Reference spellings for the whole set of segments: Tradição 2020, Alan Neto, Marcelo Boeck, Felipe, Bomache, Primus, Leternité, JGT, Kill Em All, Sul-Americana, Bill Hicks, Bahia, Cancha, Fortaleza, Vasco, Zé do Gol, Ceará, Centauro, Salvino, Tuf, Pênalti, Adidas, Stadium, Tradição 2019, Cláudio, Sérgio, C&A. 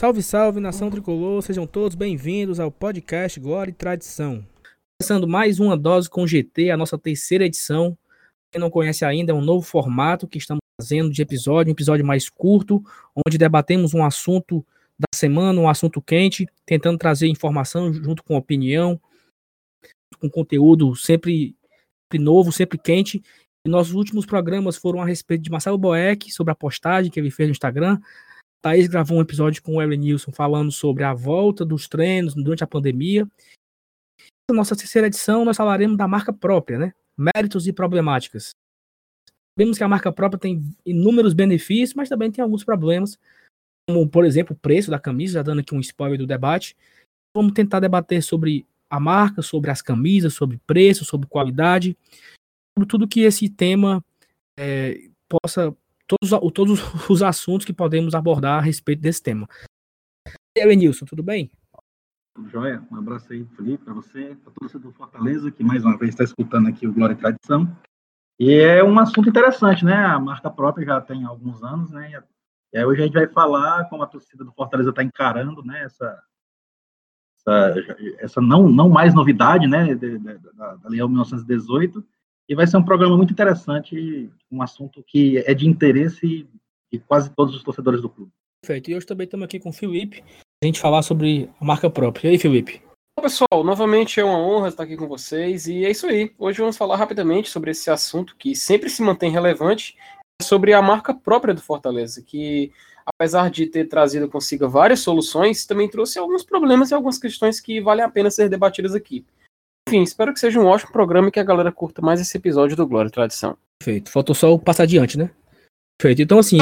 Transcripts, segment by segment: Salve, salve, nação tricolor, sejam todos bem-vindos ao podcast Glória e Tradição. Começando mais uma dose com o GT, a nossa terceira edição. Quem não conhece ainda, é um novo formato que estamos fazendo de episódio, um episódio mais curto, onde debatemos um assunto da semana, um assunto quente, tentando trazer informação junto com opinião, com conteúdo sempre novo, sempre quente. E nossos últimos programas foram a respeito de Marcelo Boeck, sobre a postagem que ele fez no Instagram. Thaís gravou um episódio com o Elenilson falando sobre a volta dos treinos durante a pandemia. Na nossa terceira edição, nós falaremos da marca própria, né? Méritos e problemáticas. Sabemos que a marca própria tem inúmeros benefícios, mas também tem alguns problemas, como, por exemplo, o preço da camisa, já dando aqui um spoiler do debate. Vamos tentar debater sobre a marca, sobre as camisas, sobre preço, sobre qualidade, sobre tudo que esse tema possa... Todos os assuntos que podemos abordar a respeito desse tema. E aí, Elenilson, tudo bem? Tudo jóia. Um abraço aí, Felipe, para você, para todo mundo do Fortaleza, que mais uma vez está escutando aqui o Glória e Tradição. E é um assunto interessante, né? A marca própria já tem alguns anos, né? E aí hoje a gente vai falar como a torcida do Fortaleza está encarando, né? Essa não mais novidade, né? Da Lei 1918. E vai ser um programa muito interessante, um assunto que é de interesse de quase todos os torcedores do clube. Perfeito. E hoje também estamos aqui com o Felipe, a gente falar sobre a marca própria. E aí, Felipe? Bom, pessoal, novamente é uma honra estar aqui com vocês. E é isso aí. Hoje vamos falar rapidamente sobre esse assunto que sempre se mantém relevante, sobre a marca própria do Fortaleza, que apesar de ter trazido consigo várias soluções, também trouxe alguns problemas e algumas questões que valem a pena ser debatidas aqui. Enfim, espero que seja um ótimo programa e que a galera curta mais esse episódio do Glória e Tradição. Perfeito. Faltou só o passar adiante, né? Perfeito. Então, assim,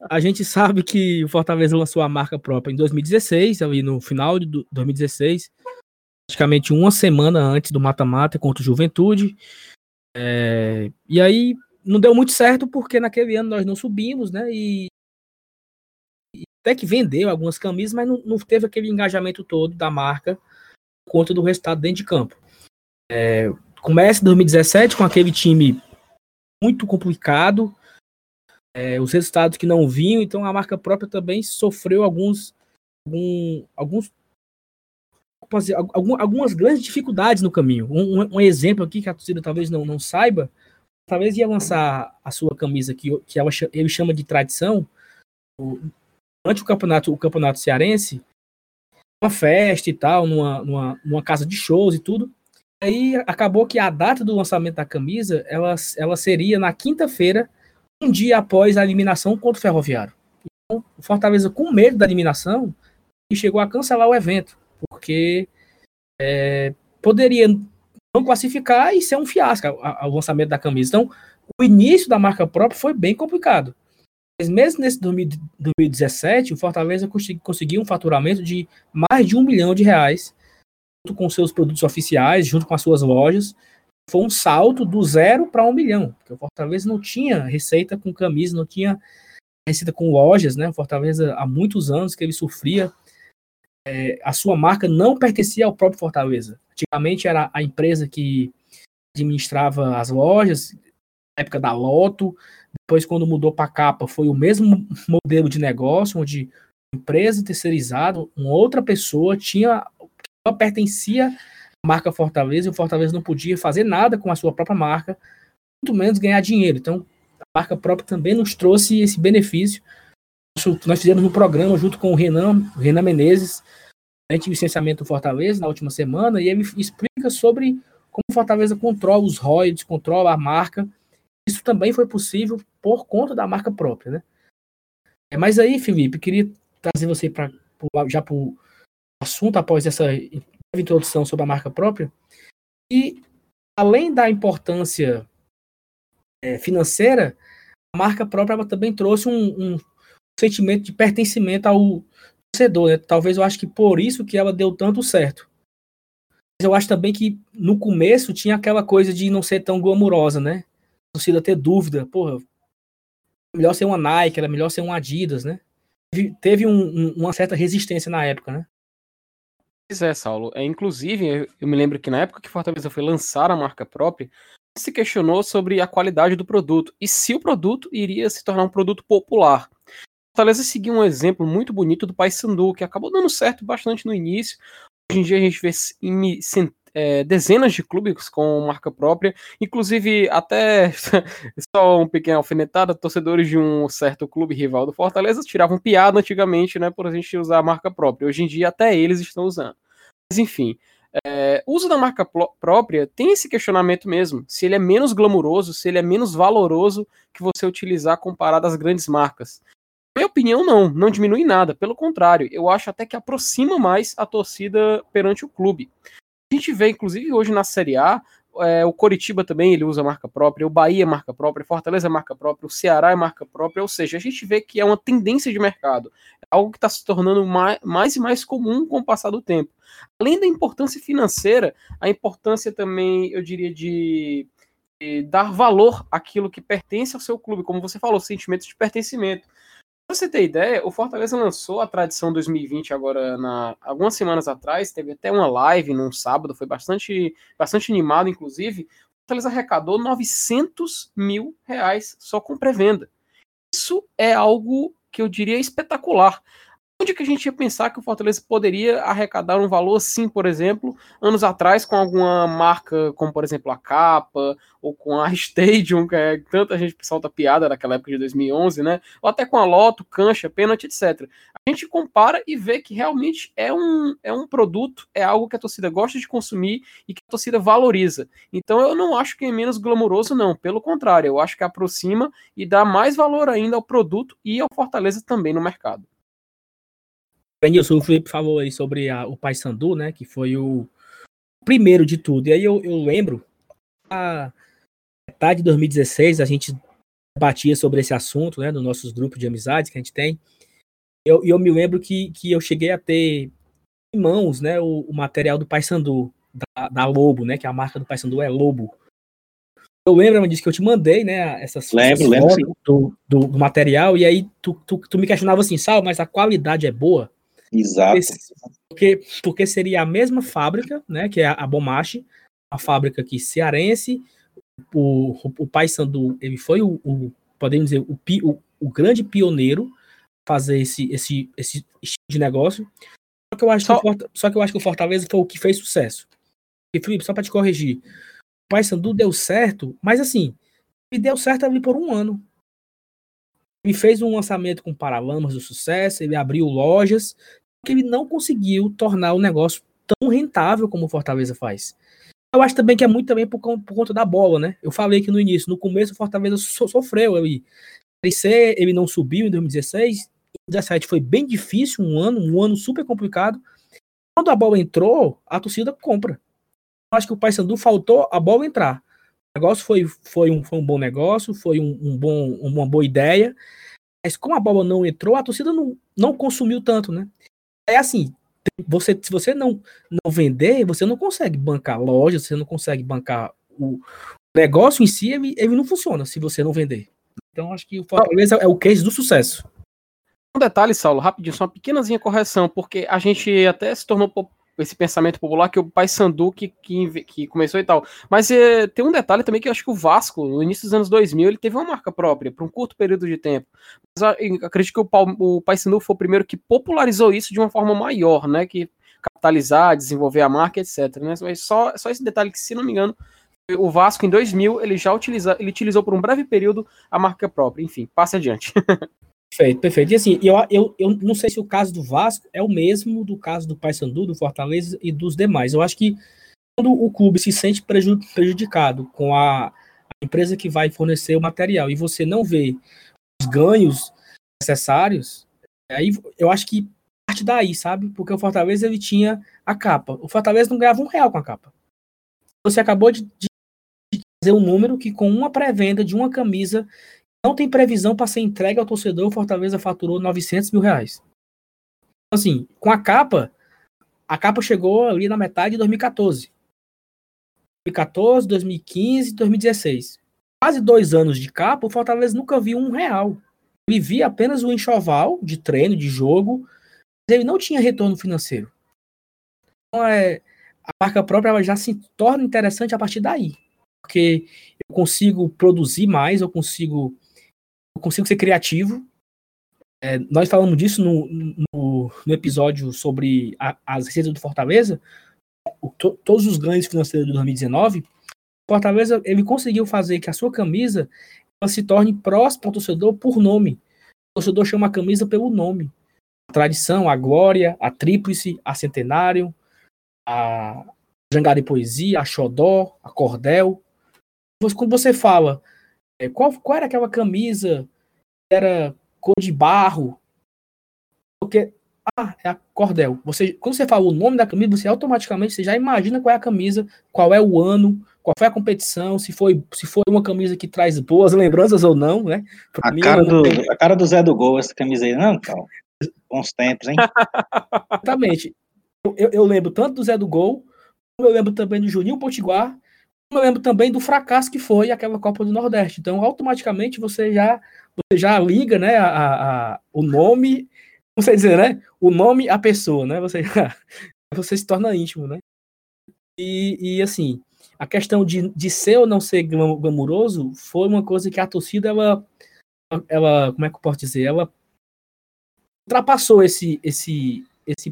a gente sabe que o Fortaleza lançou a marca própria em 2016, ali no final de 2016, praticamente uma semana antes do mata-mata contra o Juventude. E aí, não deu muito certo porque naquele ano nós não subimos, né? E até que vendeu algumas camisas, mas não teve aquele engajamento todo da marca conta do resultado dentro de campo. Começa 2017 com aquele time muito complicado, os resultados que não vinham, então a marca própria também sofreu algumas grandes dificuldades no caminho. Um exemplo aqui que a torcida talvez não saiba, talvez ia lançar a sua camisa que ele chama de tradição, durante o campeonato cearense, uma festa e tal, numa casa de shows e tudo. Aí acabou que a data do lançamento da camisa, ela seria na quinta-feira, um dia após a eliminação contra o Ferroviário. Então, o Fortaleza, com medo da eliminação, chegou a cancelar o evento, porque poderia não classificar e ser um fiasco o lançamento da camisa. Então, o início da marca própria foi bem complicado. Mas mesmo nesse 2017, o Fortaleza conseguiu um faturamento de mais de R$1 milhão, junto com seus produtos oficiais, junto com as suas lojas. Foi um salto do 0 para 1 milhão, porque o Fortaleza não tinha receita com camisa, não tinha receita com lojas, né? O Fortaleza, há muitos anos que ele sofria, a sua marca não pertencia ao próprio Fortaleza. Antigamente era a empresa que administrava as lojas, na época da Loto. Depois, quando mudou para a Kappa, foi o mesmo modelo de negócio, onde empresa terceirizada, uma outra pessoa ela pertencia à marca Fortaleza, e o Fortaleza não podia fazer nada com a sua própria marca, muito menos ganhar dinheiro. Então, a marca própria também nos trouxe esse benefício. Nós fizemos um programa junto com o Renan Menezes, durante o licenciamento do Fortaleza, na última semana, e ele explica sobre como o Fortaleza controla os royalties, controla a marca. Isso também foi possível por conta da marca própria, né? Mas aí, Felipe, queria trazer você já para o assunto após essa introdução sobre a marca própria. E, além da importância financeira, a marca própria ela também trouxe um sentimento de pertencimento ao torcedor, né? Talvez eu acho que por isso que ela deu tanto certo. Mas eu acho também que, no começo, tinha aquela coisa de não ser tão glamourosa, né? Torcida ter dúvida, porra, melhor ser uma Nike, era melhor ser uma Adidas, né? Teve uma certa resistência na época, né? Pois é, Saulo. Inclusive, eu me lembro que na época que Fortaleza foi lançar a marca própria, se questionou sobre a qualidade do produto e se o produto iria se tornar um produto popular. Fortaleza seguiu um exemplo muito bonito do Paysandu, que acabou dando certo bastante no início. Hoje em dia a gente vê dezenas de clubes com marca própria, inclusive até, só um pequeno alfinetada, torcedores de um certo clube rival do Fortaleza tiravam piada antigamente, né, por a gente usar a marca própria. Hoje em dia até eles estão usando. Mas enfim, o uso da marca própria tem esse questionamento mesmo, se ele é menos glamuroso, se ele é menos valoroso que você utilizar comparado às grandes marcas. Na minha opinião, não diminui nada, pelo contrário, eu acho até que aproxima mais a torcida perante o clube. A gente vê, inclusive, hoje na Série A, o Coritiba também ele usa marca própria, o Bahia é marca própria, Fortaleza é marca própria, o Ceará é marca própria, ou seja, a gente vê que é uma tendência de mercado, algo que está se tornando mais e mais comum com o passar do tempo. Além da importância financeira, a importância também, eu diria, de dar valor àquilo que pertence ao seu clube, como você falou, sentimento de pertencimento. Pra você ter ideia, o Fortaleza lançou a Tradição 2020 agora, algumas semanas atrás, teve até uma live num sábado, foi bastante animado, inclusive. O Fortaleza arrecadou R$900 mil só com pré-venda. Isso é algo que eu diria espetacular. Onde que a gente ia pensar que o Fortaleza poderia arrecadar um valor assim, por exemplo, anos atrás com alguma marca, como por exemplo a Kappa, ou com a Stadium, que tanta gente solta piada daquela época de 2011, né? Ou até com a Loto, Cancha, Pênalti, etc. A gente compara e vê que realmente é um produto, é algo que a torcida gosta de consumir e que a torcida valoriza. Então eu não acho que é menos glamouroso, não. Pelo contrário, eu acho que aproxima e dá mais valor ainda ao produto e ao Fortaleza também no mercado. Elenilson, o Felipe falou aí sobre o Paysandu, né, que foi o primeiro de tudo. E aí eu lembro, a metade de 2016, a gente debatia sobre esse assunto, né, nos nossos grupos de amizades que a gente tem. E eu me lembro que eu cheguei a ter em mãos, né, o material do Paysandu, da Lobo, né, que a marca do Paysandu é Lobo. Eu lembro disso que eu te mandei, né, essas fotos do material, e aí tu me questionava assim, Saulo, mas a qualidade é boa? Exato. Porque seria a mesma fábrica, né, que é a Bomache, a fábrica aqui cearense. O Paysandu, ele foi podemos dizer, o grande pioneiro a fazer esse estilo de negócio. Só que eu acho que o Fortaleza foi o que fez sucesso. E, Felipe, só para te corrigir, o Paysandu deu certo, mas assim, ele deu certo ali por um ano. Ele fez um lançamento com Paralamas do Sucesso, ele abriu lojas, que ele não conseguiu tornar o negócio tão rentável como o Fortaleza faz. Eu acho também que é muito também por conta da bola, né? Eu falei que no início, no começo o Fortaleza sofreu. Ele não subiu em 2016, em 2017 foi bem difícil, um ano super complicado. Quando a bola entrou, a torcida compra. Acho que o Paysandu faltou a bola entrar. O negócio foi um bom negócio, uma boa ideia, mas como a bola não entrou, a torcida não consumiu tanto, né? É assim, se você não vender, você não consegue bancar loja, você não consegue bancar o negócio em si, ele não funciona se você não vender. Então acho que o Fortaleza é o case do sucesso. Um detalhe, Saulo, rapidinho, só uma pequenazinha correção, porque a gente até se tornou esse pensamento popular que o Paysandu que começou e tal. Mas tem um detalhe também que eu acho que o Vasco, no início dos anos 2000, ele teve uma marca própria por um curto período de tempo. Mas acredito que o Paysandu foi o primeiro que popularizou isso de uma forma maior, né? Que capitalizar, desenvolver a marca, etc. Né? Mas só esse detalhe que, se não me engano, o Vasco, em 2000, ele utilizou por um breve período a marca própria. Enfim, passe adiante. Perfeito. E assim, eu não sei se o caso do Vasco é o mesmo do caso do Paysandu, do Fortaleza e dos demais. Eu acho que quando o clube se sente prejudicado com a empresa que vai fornecer o material e você não vê os ganhos necessários, aí eu acho que parte daí, sabe? Porque o Fortaleza, ele tinha a Kappa. O Fortaleza não ganhava R$1 com a Kappa. Você acabou de fazer um número que, com uma pré-venda de uma camisa, não tem previsão para ser entregue ao torcedor, o Fortaleza faturou R$900 mil. Assim, com a Kappa chegou ali na metade de 2014. 2014, 2015, 2016. Quase 2 anos de Kappa, o Fortaleza nunca viu R$1. Ele via apenas o enxoval de treino, de jogo, mas ele não tinha retorno financeiro. Então, a marca própria ela já se torna interessante a partir daí. Porque eu consigo produzir mais, eu consigo ser criativo, Nós falamos disso no episódio sobre as receitas do Fortaleza, todos os ganhos financeiros de 2019. Fortaleza, ele conseguiu fazer que a sua camisa ela se torne próxima ao torcedor por nome. O torcedor chama a camisa pelo nome. A Tradição, a Glória, a Tríplice, a Centenário, a Jangada de Poesia, a Xodó, a Cordel. Quando você fala qual era aquela camisa que era cor de barro, porque é a Cordel. Quando você fala o nome da camisa, você automaticamente já imagina qual é a camisa, qual é o ano, qual foi a competição, se foi uma camisa que traz boas lembranças ou não, né? A cara do Zé do Gol, essa camisa aí, não? Então, bons tempos, hein? Exatamente. Eu lembro tanto do Zé do Gol, como eu lembro também do Juninho Potiguar, como eu lembro também do fracasso que foi aquela Copa do Nordeste. Então, automaticamente, você já liga, né, o nome... Não sei dizer, né? O nome, a pessoa, né? Você se torna íntimo, né? E assim, a questão de ser ou não ser glamuroso foi uma coisa que a torcida, ela como é que eu posso dizer? Ela ultrapassou esse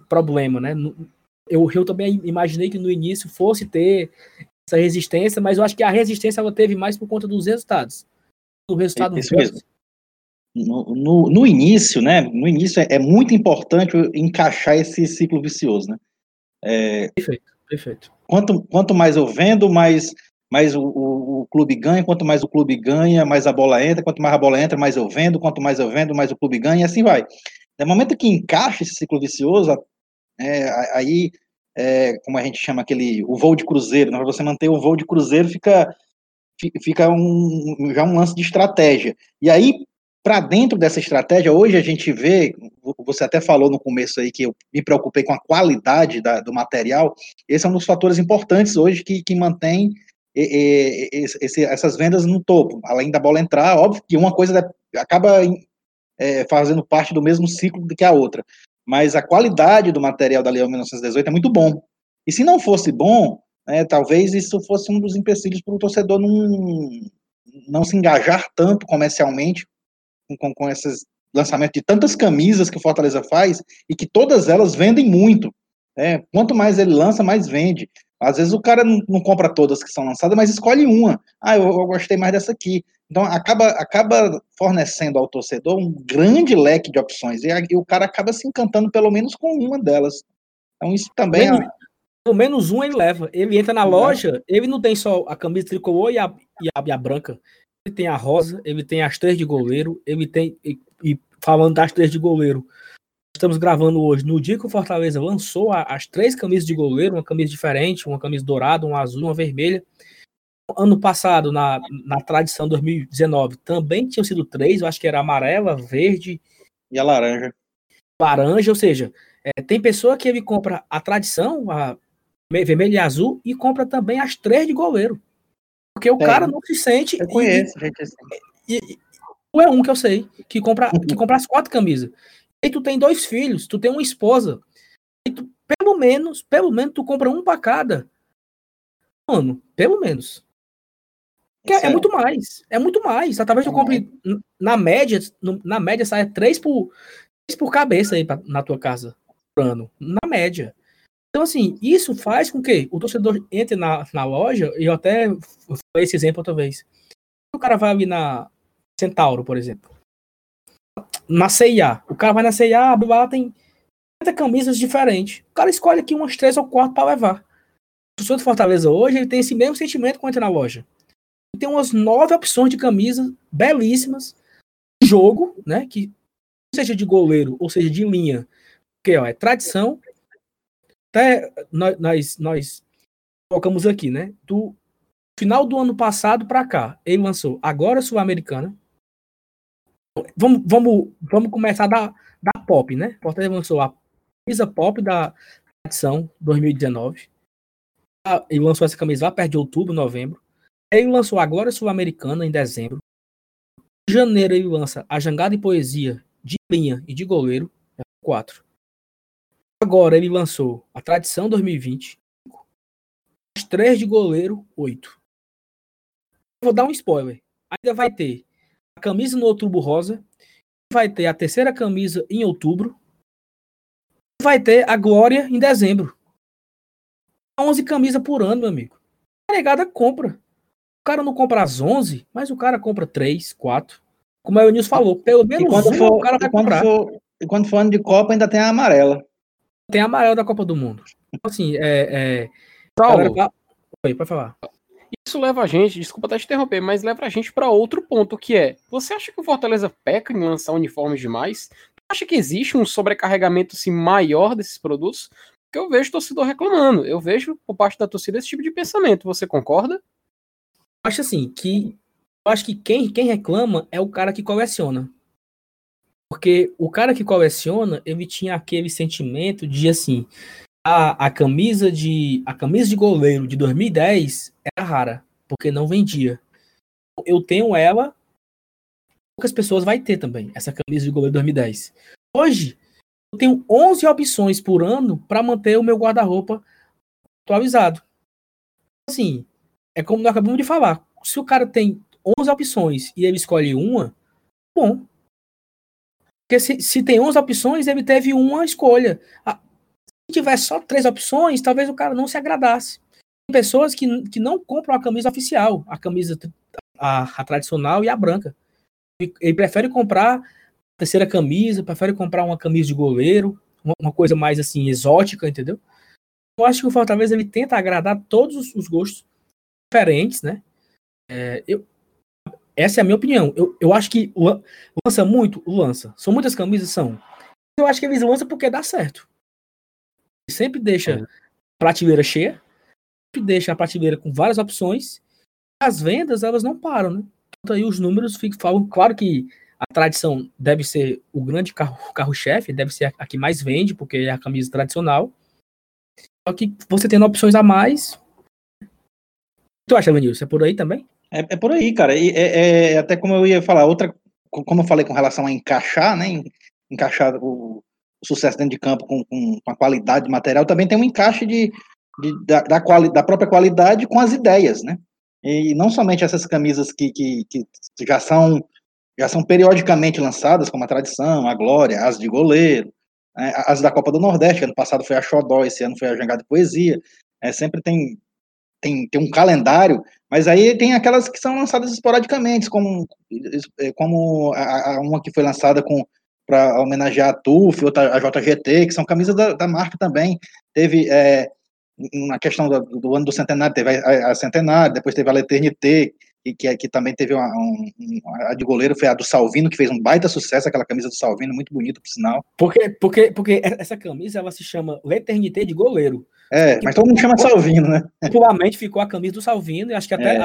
problema, né? Eu também imaginei que no início fosse ter essa resistência, mas eu acho que a resistência ela teve mais por conta dos resultados. O resultado isso mesmo. No início, né? No início é muito importante encaixar esse ciclo vicioso, né? Perfeito. Quanto mais eu vendo, mais o clube ganha, quanto mais o clube ganha, mais a bola entra, quanto mais a bola entra, mais eu vendo, quanto mais eu vendo, mais o clube ganha, e assim vai. No momento que encaixa esse ciclo vicioso, como a gente chama o voo de cruzeiro, né? Para você manter o voo de cruzeiro fica já um lance de estratégia. E aí, para dentro dessa estratégia, hoje a gente vê, você até falou no começo aí que eu me preocupei com a qualidade do material, esse é um dos fatores importantes hoje que mantém essas vendas no topo. Além da bola entrar, óbvio que uma coisa acaba fazendo parte do mesmo ciclo que a outra, mas a qualidade do material da Lei 1918 é muito bom. E se não fosse bom, talvez isso fosse um dos empecilhos para o torcedor não se engajar tanto comercialmente com esses lançamentos de tantas camisas que o Fortaleza faz e que todas elas vendem muito. Né? Quanto mais ele lança, mais vende. Às vezes o cara não compra todas que são lançadas, mas escolhe uma. Eu gostei mais dessa aqui. Então acaba fornecendo ao torcedor um grande leque de opções e o cara acaba se encantando pelo menos com uma delas. Então isso também... Pelo menos uma ele leva. Ele entra na loja, ele não tem só a camisa tricolor e a branca. Ele tem a rosa, ele tem as três de goleiro, ele tem... E falando das três de goleiro, estamos gravando hoje, no dia que o Fortaleza lançou as três camisas de goleiro, uma camisa diferente, uma camisa dourada, uma azul, uma vermelha. Ano passado, na tradição 2019, também tinham sido três, eu acho que era amarela, verde... E a laranja. Laranja, ou seja, tem pessoa que ele compra a tradição, a vermelha e azul, e compra também as três de goleiro. Porque o cara não se sente... Eu conheço, gente. Tu é um que eu sei, que compra as quatro camisas. E tu tem dois filhos, tu tem uma esposa. E tu, pelo menos, tu compra um pra cada. Mano, pelo menos. É muito mais. É muito mais. Talvez tu compre, na média, saia três por cabeça aí na tua casa. Por ano. Na média. Então, assim, isso faz com que o torcedor entre na loja, e eu até falei esse exemplo outra vez. O cara vai ali na Centauro, por exemplo. Na C&A. O cara vai na C&A, abre lá, tem 30 camisas diferentes. O cara escolhe aqui umas 3 ou 4 para levar. O torcedor de Fortaleza hoje, ele tem esse mesmo sentimento quando entra na loja. Ele tem umas 9 opções de camisas belíssimas, de jogo, né, que seja de goleiro ou seja de linha. Porque, ó, é tradição... Até nós colocamos aqui, né? Do final do ano passado para cá, ele lançou agora a Sul-Americana. Vamos começar da Pop, né? Fortaleza lançou a camisa Pop da edição 2019. Ele lançou essa camisa lá perto de outubro, novembro. Ele lançou agora a Sul-Americana em dezembro. Em janeiro ele lança a Jangada de Poesia de linha e de goleiro, 4. Agora ele lançou a Tradição 2020, as 3 de goleiro, 8. Vou dar um spoiler. Ainda vai ter a camisa no Outubro Rosa, vai ter a terceira camisa em outubro, vai ter a Glória em dezembro. 11 camisas por ano, meu amigo. A negada compra. O cara não compra as 11, mas o cara compra 3, 4. Como o Elenilson falou, pelo menos o cara vai comprar. E quando for ano de Copa, ainda tem a amarela. Tem a amarela da Copa do Mundo. Assim, Saulo, galera... Oi, pode falar. Isso leva a gente, desculpa até te interromper, mas leva a gente para outro ponto, que é, você acha que o Fortaleza peca em lançar uniformes demais? Você acha que existe um sobrecarregamento assim, maior desses produtos? Porque eu vejo o torcedor reclamando. Eu vejo, por parte da torcida, esse tipo de pensamento. Você concorda? Acho assim, que eu acho que quem reclama é o cara que coleciona. Porque o cara que coleciona, ele tinha aquele sentimento de, assim, a camisa de goleiro de 2010 era rara, porque não vendia. Eu tenho ela, poucas pessoas vão ter também, essa camisa de goleiro de 2010. Hoje, eu tenho 11 opções por ano para manter o meu guarda-roupa atualizado. Assim, é como nós acabamos de falar. Se o cara tem 11 opções e ele escolhe uma, bom. Porque se tem 11 opções, ele teve uma escolha. Se tiver só 3 opções, talvez o cara não se agradasse. Tem pessoas que não compram a camisa oficial, a camisa a tradicional e a branca. Ele prefere comprar a terceira camisa, prefere comprar uma camisa de goleiro, uma coisa mais assim exótica, entendeu? Eu acho que o Fortaleza ele tenta agradar todos os gostos diferentes, né? Essa é a minha opinião. Eu acho que lança muito, lança. São muitas camisas, são. Eu acho que eles lançam porque dá certo. Sempre deixa a prateleira cheia, sempre deixa a prateleira com várias opções. As vendas, elas não param, né? Então, aí os números falam, claro que a tradição deve ser o grande carro-chefe, deve ser a que mais vende, porque é a camisa tradicional. Só que você tendo opções a mais... O que tu acha, Elenilson? É por aí também? É por aí, cara. E até como eu ia falar, como eu falei com relação a encaixar, né? Encaixar o sucesso dentro de campo com a qualidade de material, também tem um encaixe da própria qualidade com as ideias, né? E não somente essas camisas que já são periodicamente lançadas, como a Tradição, a Glória, as de goleiro, né? As da Copa do Nordeste, que ano passado foi a Xodó, esse ano foi a Jangada de Poesia. Sempre tem um calendário, mas aí tem aquelas que são lançadas esporadicamente, como uma que foi lançada para homenagear a TUF, outra a JGT, que são camisas da marca também. Teve na questão do ano do centenário, teve a centenário, depois teve a Leternité, que também teve a de goleiro, foi a do Salvino, que fez um baita sucesso, aquela camisa do Salvino, muito bonita, por sinal. Porque essa camisa, ela se chama Leternité de goleiro. Mas todo mundo chama Salvino, né? Popularmente ficou a camisa do Salvino, e acho que até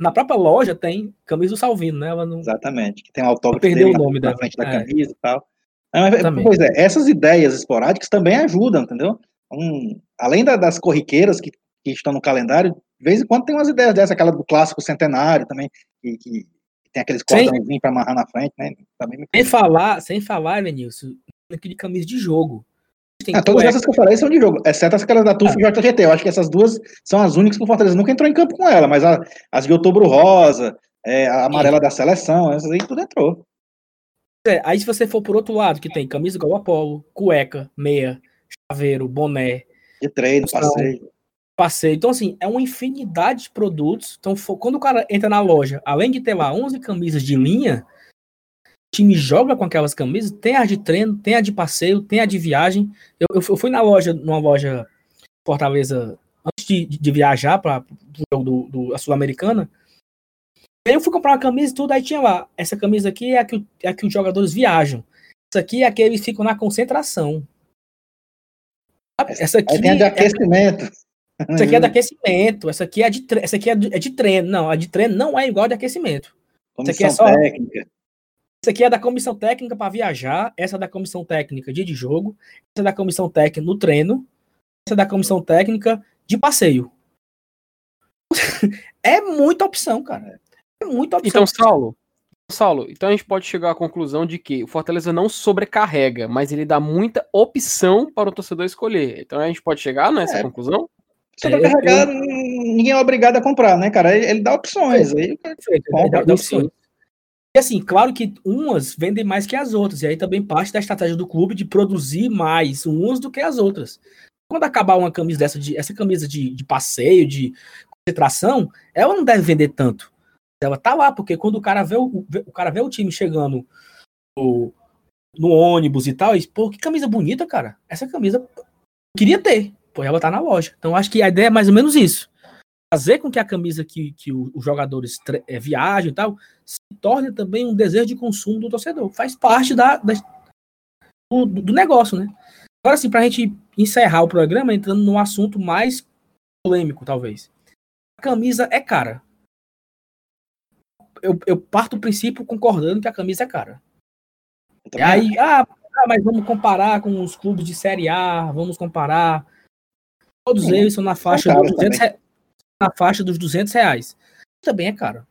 na própria loja tem camisa do Salvino, né? Ela não... Exatamente, que tem um autógrafo dele o nome na frente da camisa e tal. Mas, pois é, essas ideias esporádicas também ajudam, entendeu? Além das corriqueiras que estão no calendário, de vez em quando tem umas ideias dessa, aquela do clássico centenário também, que tem aqueles cordãozinhos para amarrar na frente, né? Também sem falar, Elenilson, aquele camisa de jogo. Todas essas que eu falei são de jogo, exceto aquelas da TUF e JGT. Eu acho que essas duas são as únicas que o Fortaleza nunca entrou em campo com ela, mas as de Outubro Rosa, a amarela da seleção, essas aí tudo entrou. Aí se você for por outro lado, que tem camisa igual a polo, cueca, meia, chaveiro, boné. De treino, passeio. Então, assim, é uma infinidade de produtos. Então, quando o cara entra na loja, além de ter lá 11 camisas de linha, o time joga com aquelas camisas, tem a de treino, tem a de passeio, tem a de viagem. Eu fui numa loja Fortaleza, antes de viajar para o jogo da Sul-Americana, aí eu fui comprar uma camisa e tudo, aí tinha lá, essa camisa aqui é a que os jogadores viajam, essa aqui é a que eles ficam na concentração. Essa aqui é de aquecimento. Essa aqui é de aquecimento, essa aqui é de treino. Não, a de treino não é igual a de aquecimento. Comissão técnica. Essa aqui é da comissão técnica para viajar, essa é da comissão técnica dia de jogo, essa é da comissão técnica no treino, essa é da comissão técnica de passeio. É muita opção, cara. É muita opção. Então, Saulo, então a gente pode chegar à conclusão de que o Fortaleza não sobrecarrega, mas ele dá muita opção para o torcedor escolher. Então a gente pode chegar nessa conclusão? Sobrecarregar, ninguém é obrigado a comprar, né, cara? Ele dá opções. Ele dá opções. E assim, claro que umas vendem mais que as outras, e aí também parte da estratégia do clube de produzir mais umas do que as outras. Quando acabar uma camisa dessa, essa camisa de passeio, de concentração, ela não deve vender tanto. Ela tá lá, porque quando o cara vê o time chegando no ônibus e tal, e diz, pô, que camisa bonita, cara. Essa camisa eu queria ter, pô, ela tá na loja. Então acho que a ideia é mais ou menos isso. Fazer com que a camisa que os jogadores viajam e tal, se torne também um desejo de consumo do torcedor. Faz parte do negócio, né? Agora sim, pra gente encerrar o programa, entrando num assunto mais polêmico, talvez. A camisa é cara. Eu parto do princípio concordando que a camisa é cara. E aí, mas vamos comparar com os clubes de Série A, vamos comparar. Todos eles são na faixa dos R$200. Também é caro.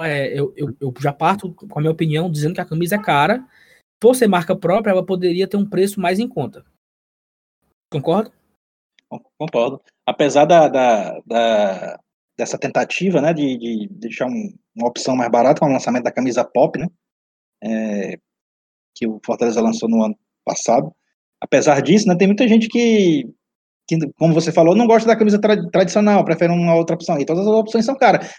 Eu já parto com a minha opinião dizendo que a camisa é cara. Se fosse marca própria, ela poderia ter um preço mais em conta. Concordo? Concordo. Apesar dessa tentativa, né, de deixar uma opção mais barata com o lançamento da camisa pop, né, que o Fortaleza lançou no ano passado. Apesar disso, né, tem muita gente que, como você falou, não gosta da camisa tradicional, prefere uma outra opção, e todas as opções são caras.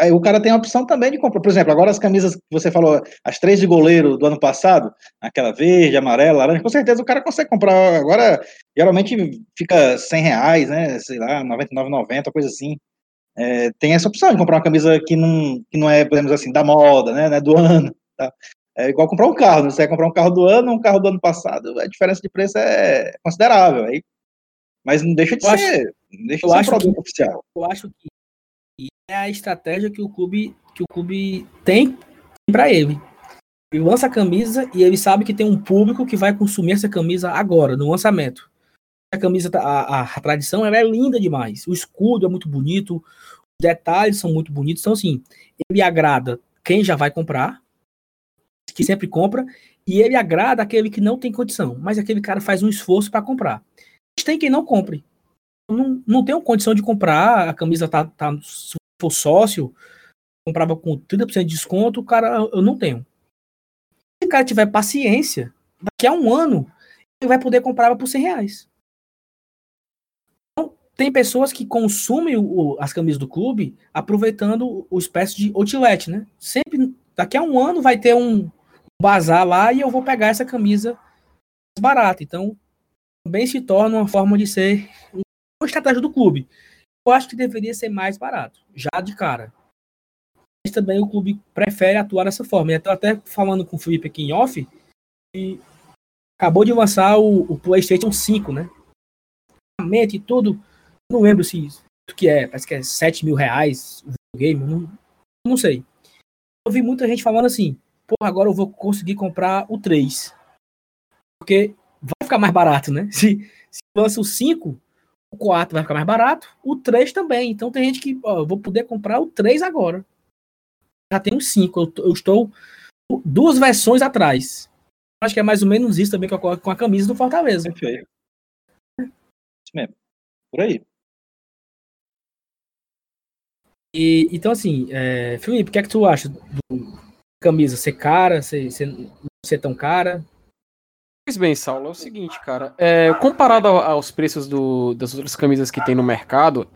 Aí o cara tem a opção também de comprar, por exemplo, agora as camisas que você falou, as 3 de goleiro do ano passado, aquela verde, amarela, laranja, com certeza o cara consegue comprar, agora geralmente fica R$100, né, sei lá, R$99,90, coisa assim. Tem essa opção de comprar uma camisa que não é, podemos assim, da moda, né, não é do ano, tá? É igual comprar um carro, né? Você vai comprar um carro do ano ou um carro do ano passado, a diferença de preço é considerável, aí. Mas não deixa de ser um produto oficial. Eu acho que é a estratégia que o clube tem para ele. Ele lança a camisa e ele sabe que tem um público que vai consumir essa camisa agora, no lançamento. A camisa, a tradição, ela é linda demais. O escudo é muito bonito, os detalhes são muito bonitos. Então, assim, ele agrada quem já vai comprar, que sempre compra, e ele agrada aquele que não tem condição, mas aquele cara faz um esforço para comprar. Tem quem não compre. Não tenho condição de comprar, a camisa tá se for sócio, comprava com 30% de desconto, o cara, eu não tenho. Se o cara tiver paciência, daqui a um ano, ele vai poder comprar por R$100. Então, tem pessoas que consumem as camisas do clube aproveitando o espécie de outlet, né? Sempre, daqui a um ano vai ter um bazar lá e eu vou pegar essa camisa mais barata. Então, também se torna uma forma de ser uma estratégia do clube. Eu acho que deveria ser mais barato, já de cara. Mas também o clube prefere atuar dessa forma. Eu estou até falando com o Felipe aqui em off, e acabou de lançar o PlayStation 5, né? E tudo, não lembro se isso que é, parece que é R$7.000 o game, não sei. Eu vi muita gente falando assim, porra, agora eu vou conseguir comprar o 3. Porque vai ficar mais barato, né? Se lança o 5, o 4 vai ficar mais barato, o 3 também. Então tem gente que, ó, eu vou poder comprar o 3 agora. Já tem o 5, eu estou 2 versões atrás. Acho que é mais ou menos isso também que ocorre com a camisa do Fortaleza. Perfeito. Isso mesmo. Por aí. E, então, assim, Felipe, o que é que tu acha do camisa ser cara, ser tão cara? Pois bem, Saulo, é o seguinte, cara, comparado aos preços das outras camisas que tem no mercado,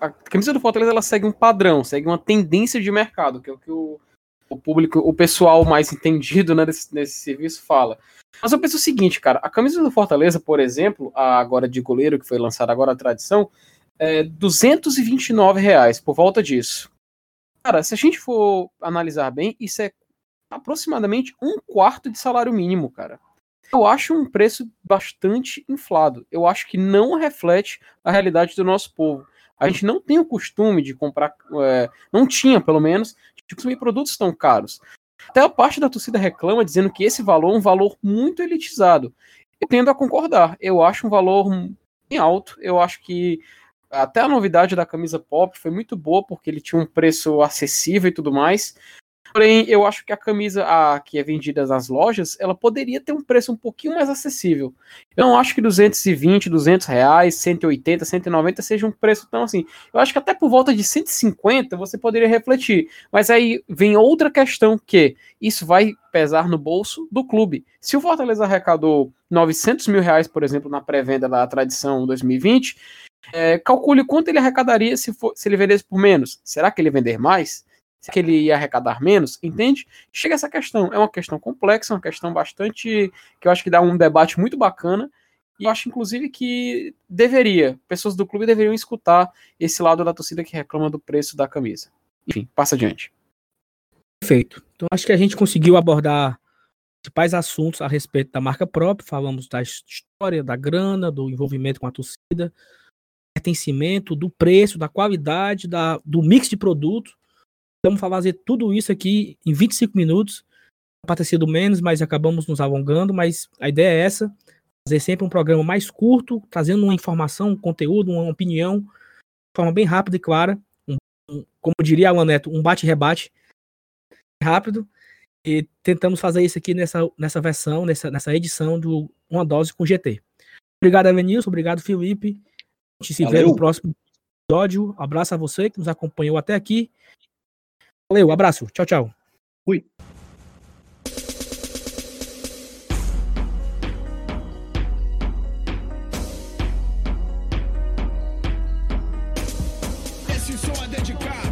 a camisa do Fortaleza, ela segue um padrão, segue uma tendência de mercado, que é o que o público, o pessoal mais entendido, né, desse serviço fala. Mas eu penso o seguinte, cara, a camisa do Fortaleza, por exemplo, a agora de goleiro, que foi lançada agora, a tradição, é R$229, por volta disso. Cara, se a gente for analisar bem, isso é aproximadamente um quarto de salário mínimo, cara. Eu acho um preço bastante inflado. Eu acho que não reflete a realidade do nosso povo. A gente não tem o costume de comprar, não tinha, pelo menos, de consumir produtos tão caros. Até a parte da torcida reclama dizendo que esse valor é um valor muito elitizado. Eu tendo a concordar. Eu acho um valor bem alto. Eu acho que até a novidade da camisa pop foi muito boa, porque ele tinha um preço acessível e tudo mais. Porém, eu acho que a camisa que é vendida nas lojas, ela poderia ter um preço um pouquinho mais acessível. Eu não acho que 220, 200 reais, 180, 190 seja um preço tão assim. Eu acho que até por volta de 150 você poderia refletir. Mas aí vem outra questão que isso vai pesar no bolso do clube. Se o Fortaleza arrecadou 900 mil reais, por exemplo, na pré-venda da Tradição 2020, calcule quanto ele arrecadaria se ele vendesse por menos. Será que ele vender mais? Se ele ia arrecadar menos, entende? Chega essa questão, é uma questão complexa, uma questão bastante, que eu acho que dá um debate muito bacana, e eu acho inclusive que pessoas do clube deveriam escutar esse lado da torcida que reclama do preço da camisa. Enfim, passa adiante. Perfeito, então acho que a gente conseguiu abordar os principais assuntos a respeito da marca própria, falamos da história, da grana, do envolvimento com a torcida, do pertencimento, do preço, da qualidade, do mix de produtos. Estamos fazendo tudo isso aqui em 25 minutos, para ter sido menos, mas acabamos nos alongando, mas a ideia é essa, fazer sempre um programa mais curto, trazendo uma informação, um conteúdo, uma opinião, de forma bem rápida e clara, como diria Alan Neto, um bate-rebate rápido, e tentamos fazer isso aqui nessa versão, nessa edição do Uma Dose com GT. Obrigado, Elenilson, obrigado, Felipe, a gente se vê no próximo episódio, abraço a você que nos acompanhou até aqui. Valeu, abraço. Tchau, tchau. Fui. Esse som é dedicado.